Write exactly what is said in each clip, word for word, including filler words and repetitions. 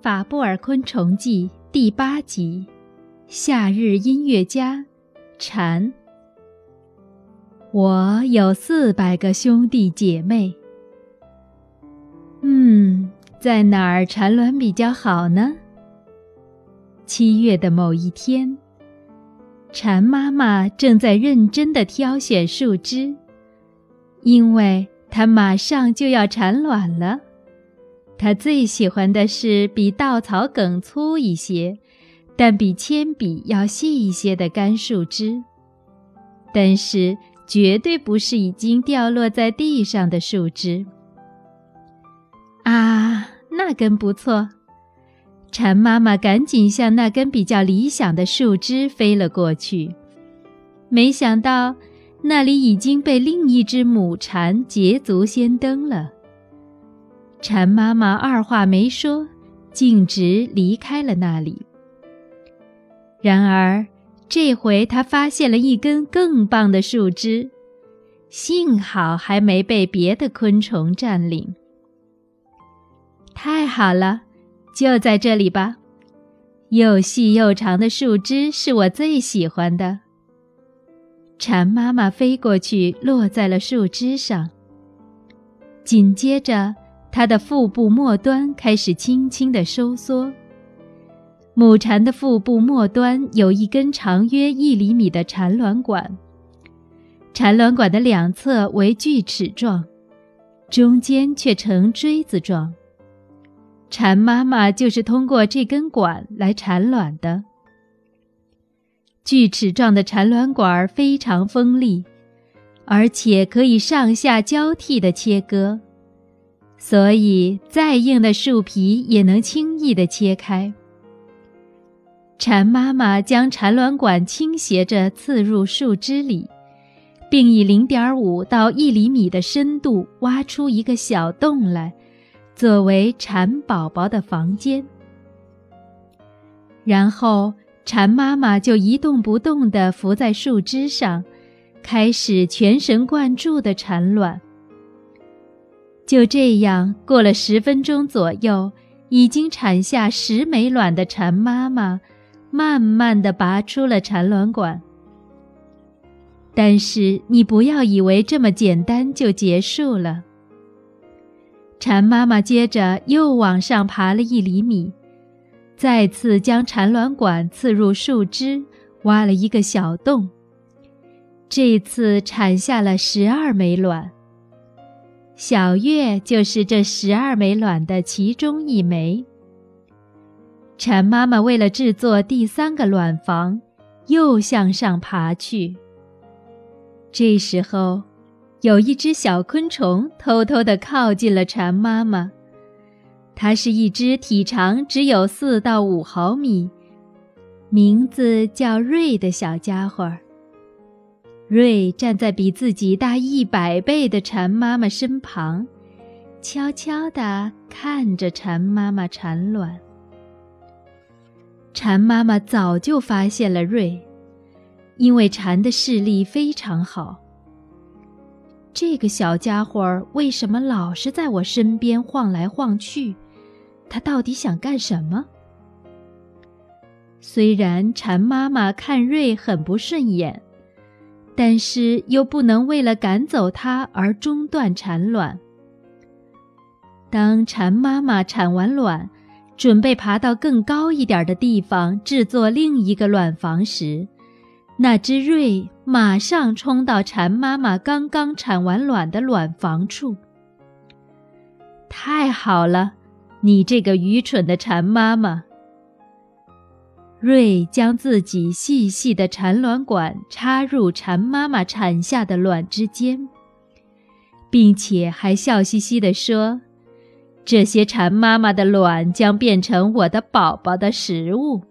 法布尔昆虫记第八集，夏日音乐家蝉。我有四百个兄弟姐妹。嗯，在哪儿产卵比较好呢？七月的某一天，蝉妈妈正在认真地挑选树枝，因为它马上就要产卵了。她最喜欢的是比稻草梗粗一些，但比铅笔要细一些的干树枝，但是绝对不是已经掉落在地上的树枝。啊，那根不错。蝉妈妈赶紧向那根比较理想的树枝飞了过去，没想到那里已经被另一只母蝉捷足先登了。蝉妈妈二话没说，径直离开了那里。然而这回她发现了一根更棒的树枝，幸好还没被别的昆虫占领。太好了，就在这里吧。又细又长的树枝是我最喜欢的。蝉妈妈飞过去，落在了树枝上。紧接着，它的腹部末端开始轻轻地收缩。母蝉的腹部末端有一根长约一厘米的产卵管，产卵管的两侧为锯齿状，中间却呈锥子状。蝉妈妈就是通过这根管来产卵的。锯齿状的产卵管非常锋利，而且可以上下交替地切割，所以再硬的树皮也能轻易地切开。蝉妈妈将产卵管倾斜着刺入树枝里，并以 零点五 到一厘米的深度挖出一个小洞来，作为蝉宝宝的房间。然后蝉妈妈就一动不动地伏在树枝上，开始全神贯注地产卵。就这样过了十分钟左右，已经产下十枚卵的蝉妈妈慢慢地拔出了产卵管。但是你不要以为这么简单就结束了。蝉妈妈接着又往上爬了一厘米，再次将产卵管刺入树枝，挖了一个小洞。这次产下了十二枚卵。小月就是这十二枚卵的其中一枚。蝉妈妈为了制作第三个卵房，又向上爬去。这时候，有一只小昆虫偷偷地靠近了蝉妈妈。它是一只体长只有四到五毫米，名字叫瑞的小家伙。瑞站在比自己大一百倍的蝉妈妈身旁，悄悄地看着蝉妈妈产卵。蝉妈妈早就发现了瑞，因为蝉的视力非常好。这个小家伙为什么老是在我身边晃来晃去？他到底想干什么？虽然蝉妈妈看瑞很不顺眼，但是又不能为了赶走它而中断产卵。当蝉妈妈产完卵，准备爬到更高一点的地方制作另一个卵房时，那只瑞马上冲到蝉妈妈刚刚产完卵的卵房处。太好了，你这个愚蠢的蝉妈妈！瑞将自己细细的产卵管插入蝉妈妈产下的卵之间，并且还笑嘻嘻地说：这些蝉妈妈的卵将变成我的宝宝的食物。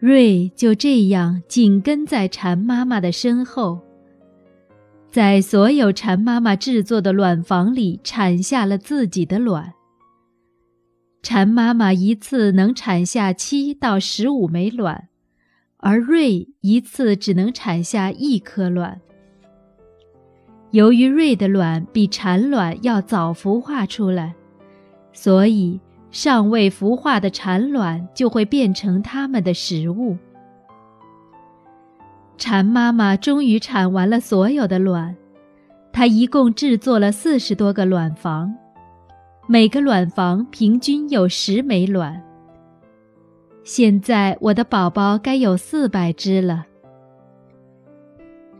瑞就这样紧跟在蝉妈妈的身后，在所有蝉妈妈制作的卵房里产下了自己的卵。蝉妈妈一次能产下七到十五枚卵，而瑞一次只能产下一颗卵。由于瑞的卵比蝉卵要早孵化出来，所以尚未孵化的产卵就会变成它们的食物。蝉妈妈终于产完了所有的卵，她一共制作了四十多个卵房，每个卵房平均有十枚卵。现在我的宝宝该有四百只了。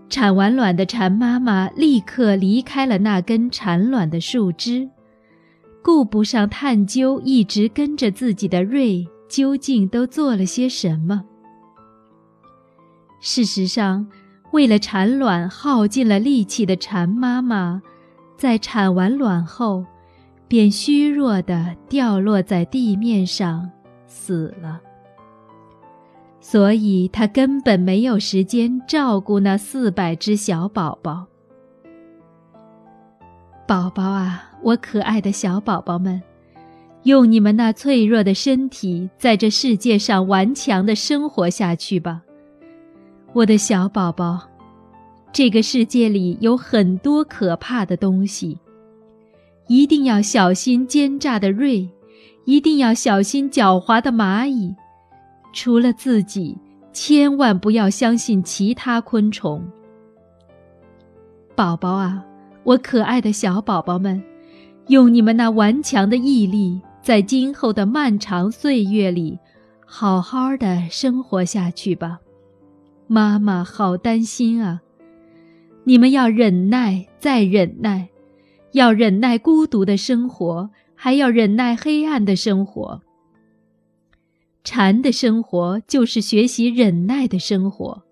产完卵的蝉妈妈立刻离开了那根产卵的树枝，顾不上探究一直跟着自己的瑞究竟都做了些什么。事实上，为了产卵耗尽了力气的蝉妈妈，在产完卵后便虚弱地掉落在地面上死了。所以她根本没有时间照顾那四百只小宝宝。宝宝啊，我可爱的小宝宝们，用你们那脆弱的身体在这世界上顽强地生活下去吧。我的小宝宝，这个世界里有很多可怕的东西，一定要小心奸诈的瑞，一定要小心狡猾的蚂蚁。除了自己，千万不要相信其他昆虫。宝宝啊，我可爱的小宝宝们，用你们那顽强的毅力，在今后的漫长岁月里，好好的生活下去吧。妈妈好担心啊，你们要忍耐，再忍耐。要忍耐孤独的生活，还要忍耐黑暗的生活。蝉的生活就是学习忍耐的生活。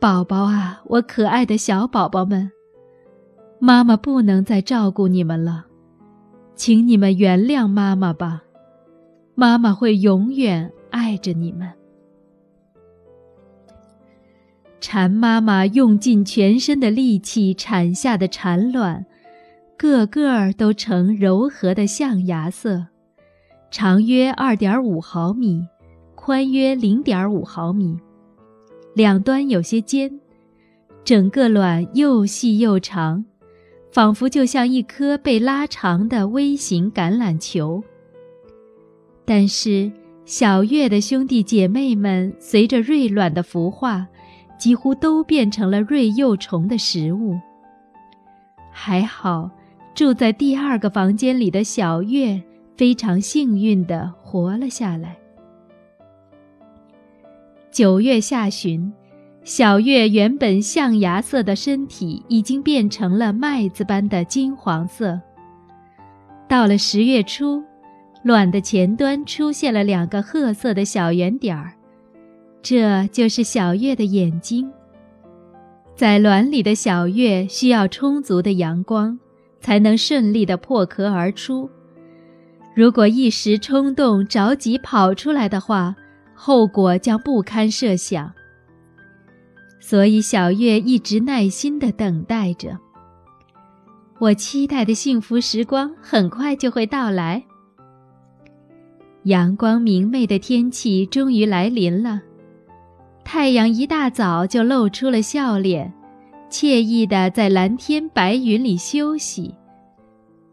宝宝啊，我可爱的小宝宝们，妈妈不能再照顾你们了，请你们原谅妈妈吧，妈妈会永远爱着你们。蝉妈妈用尽全身的力气产下的产卵，个个都呈柔和的象牙色，长约 二点五毫米，宽约 零点五毫米，两端有些尖，整个卵又细又长，仿佛就像一颗被拉长的微型橄榄球。但是小月的兄弟姐妹们随着瑞卵的孵化，几乎都变成了瑞幼虫的食物。还好住在第二个房间里的小月非常幸运地活了下来。九月下旬，小月原本象牙色的身体已经变成了麦子般的金黄色。到了十月初，卵的前端出现了两个褐色的小圆点儿，这就是小月的眼睛。在卵里的小月需要充足的阳光，才能顺利地破壳而出。如果一时冲动着急跑出来的话，后果将不堪设想。所以小月一直耐心地等待着。我期待的幸福时光很快就会到来。阳光明媚的天气终于来临了。太阳一大早就露出了笑脸，惬意地在蓝天白云里休息。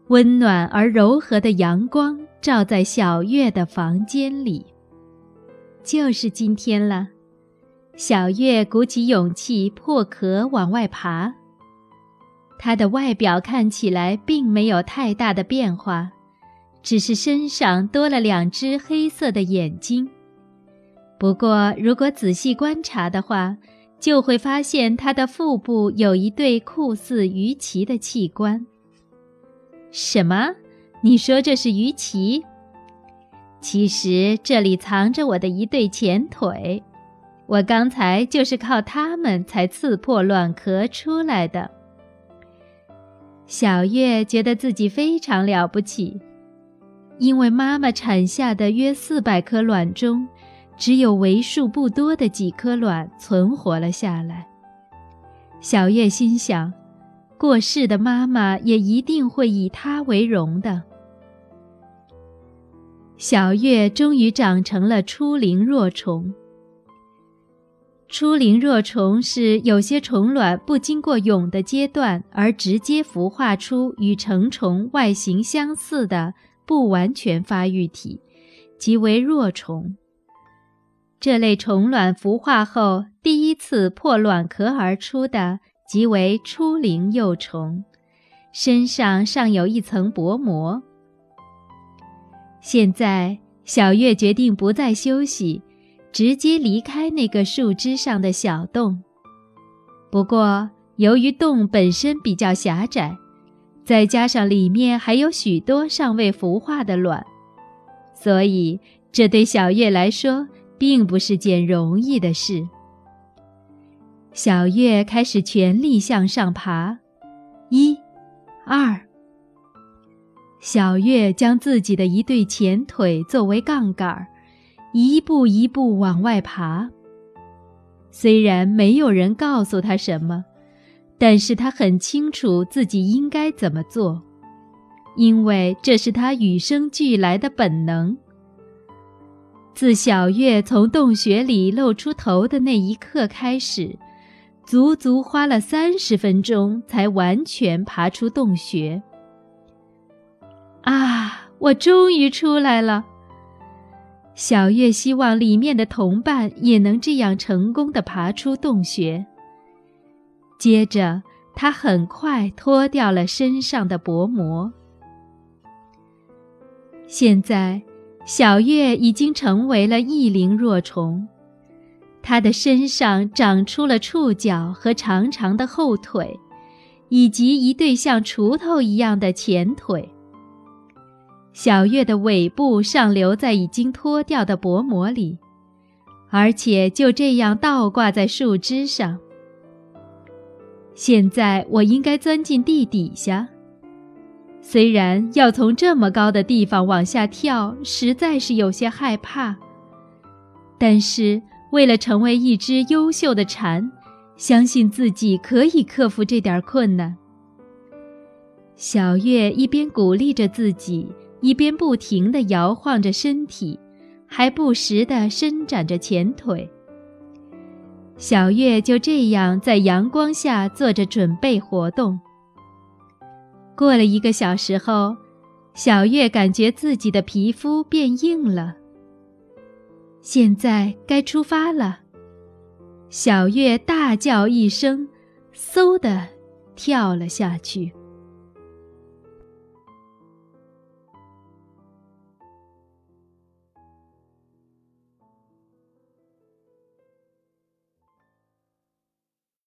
温暖而柔和的阳光照在小月的房间里。就是今天了，小月鼓起勇气破壳往外爬。她的外表看起来并没有太大的变化，只是身上多了两只黑色的眼睛。不过如果仔细观察的话，就会发现它的腹部有一对酷似鱼鳍的器官。什么？你说这是鱼鳍？其实这里藏着我的一对前腿，我刚才就是靠它们才刺破卵壳出来的。小月觉得自己非常了不起，因为妈妈产下的约四百颗卵中，只有为数不多的几颗卵存活了下来。小月心想，过世的妈妈也一定会以她为荣的。小月终于长成了初龄若虫。初龄若虫是有些虫卵不经过蛹的阶段，而直接孵化出与成虫外形相似的不完全发育体，即为弱虫。这类虫卵孵化后第一次破卵壳而出的，即为初龄幼虫，身上尚有一层薄膜。现在小月决定不再休息，直接离开那个树枝上的小洞。不过由于洞本身比较狭窄，再加上里面还有许多尚未孵化的卵，所以这对小月来说并不是件容易的事。小月开始全力向上爬，一、二。小月将自己的一对前腿作为杠杆，一步一步往外爬。虽然没有人告诉她什么，但是她很清楚自己应该怎么做，因为这是她与生俱来的本能。自小月从洞穴里露出头的那一刻开始，足足花了三十分钟才完全爬出洞穴。啊，我终于出来了！小月希望里面的同伴也能这样成功地爬出洞穴。接着，她很快脱掉了身上的薄膜。现在小月已经成为了一龄若虫，她的身上长出了触角和长长的后腿，以及一对像锄头一样的前腿。小月的尾部尚留在已经脱掉的薄膜里，而且就这样倒挂在树枝上。现在我应该钻进地底下。虽然要从这么高的地方往下跳实在是有些害怕，但是为了成为一只优秀的蝉，相信自己可以克服这点困难。小月一边鼓励着自己，一边不停地摇晃着身体，还不时地伸展着前腿。小月就这样在阳光下做着准备活动。过了一个小时后，小月感觉自己的皮肤变硬了。现在该出发了。小月大叫一声，嗖地跳了下去。